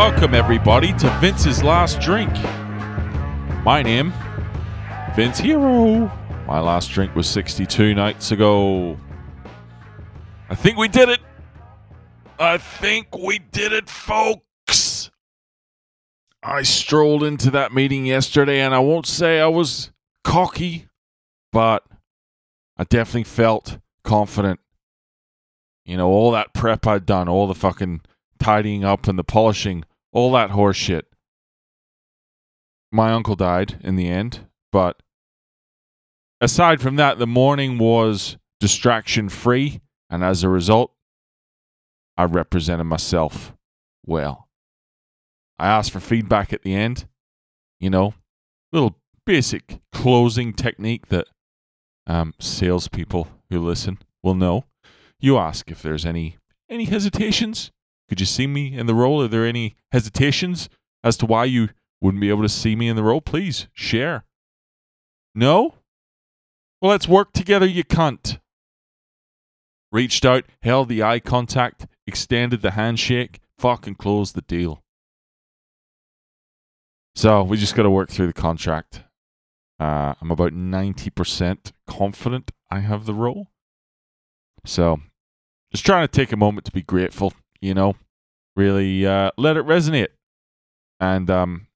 Welcome everybody to Vince's Last Drink. My name, Vince Hero. My last drink was 62 nights ago. I think we did it. Folks. I strolled into that meeting yesterday, and I won't say I was cocky, but I definitely felt confident. You know, all that prep I'd done, all the fucking tidying up and the polishing, all that horse shit. My uncle died in the end, but aside from that, the morning was distraction-free, and as a result, I represented myself well. I asked for feedback at the end, you know, little basic closing technique that salespeople who listen will know. You ask if there's any hesitations. Could you see me in the role? Are there any hesitations as to why you wouldn't be able to see me in the role? Please share. No? Well, let's work together, you cunt. Reached out, held the eye contact, extended the handshake, fucking closed the deal. So we just got to work through the contract. I'm about 90% confident I have the role. So, just trying to take a moment to be grateful, you know, really let it resonate and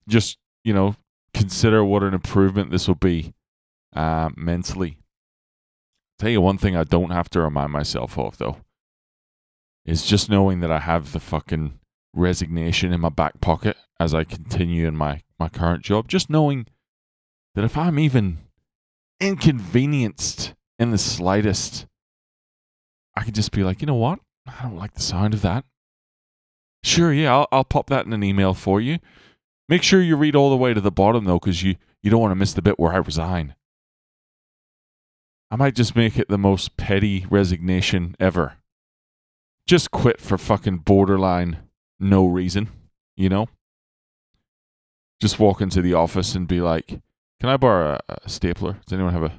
just, you know, consider what an improvement this will be mentally. Tell you one thing I don't have to remind myself of, though, is just knowing that I have the fucking resignation in my back pocket as I continue in my current job. Just knowing that if I'm even inconvenienced in the slightest, I could just be like, you know what? I don't like the sound of that. Sure, yeah, I'll pop that in an email for you. Make sure you read all the way to the bottom, though, because you don't want to miss the bit where I resign. I might just make it the most petty resignation ever. Just quit for fucking borderline no reason, you know? Just walk into the office and be like, can I borrow a stapler? Does anyone have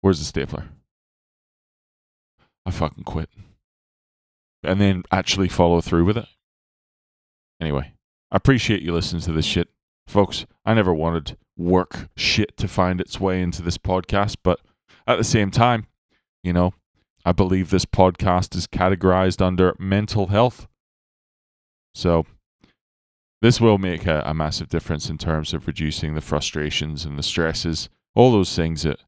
where's the stapler? I fucking quit. And then actually follow through with it. Anyway, I appreciate you listening to this shit. Folks, I never wanted work shit to find its way into this podcast, but at the same time, you know, I believe this podcast is categorized under mental health. So this will make a massive difference in terms of reducing the frustrations and the stresses, all those things that,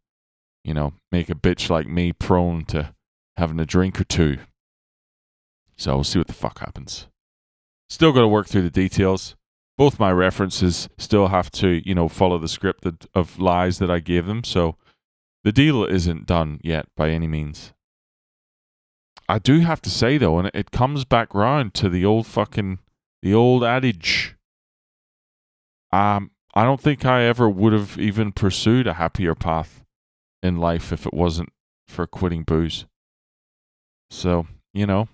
you know, make a bitch like me prone to having a drink or two. So we'll see what the fuck happens. Still got to work through the details. Both my references still have to, you know, follow the script of lies that I gave them. So the deal isn't done yet by any means. I do have to say, though, and it comes back round to the old adage. I don't think I ever would have even pursued a happier path in life if it wasn't for quitting booze. So, you know,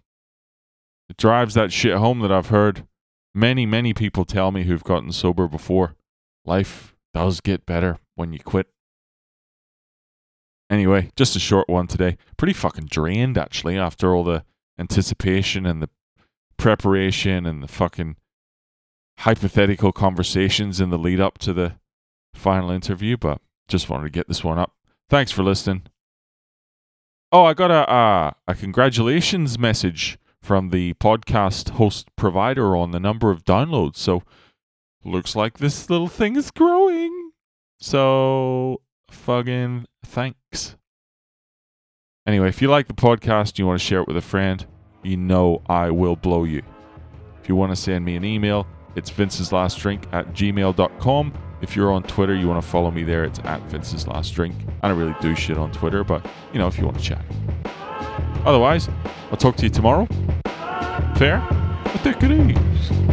it drives that shit home that I've heard many, many people tell me who've gotten sober before. Life does get better when you quit. Anyway, just a short one today. Pretty fucking drained, actually, after all the anticipation and the preparation and the fucking hypothetical conversations in the lead up to the final interview, but just wanted to get this one up. Thanks for listening. Oh, I got a congratulations message from the podcast host provider on the number of downloads. So, looks like this little thing is growing. So, fucking thanks. Anyway, if you like the podcast and you want to share it with a friend, you know I will blow you. If you want to send me an email, it's vincislastdrink@gmail.com. If you're on Twitter, you want to follow me there, it's @VincesLastDrink. I don't really do shit on Twitter, but, you know, if you want to chat. Otherwise, I'll talk to you tomorrow. Fair? Take it easy.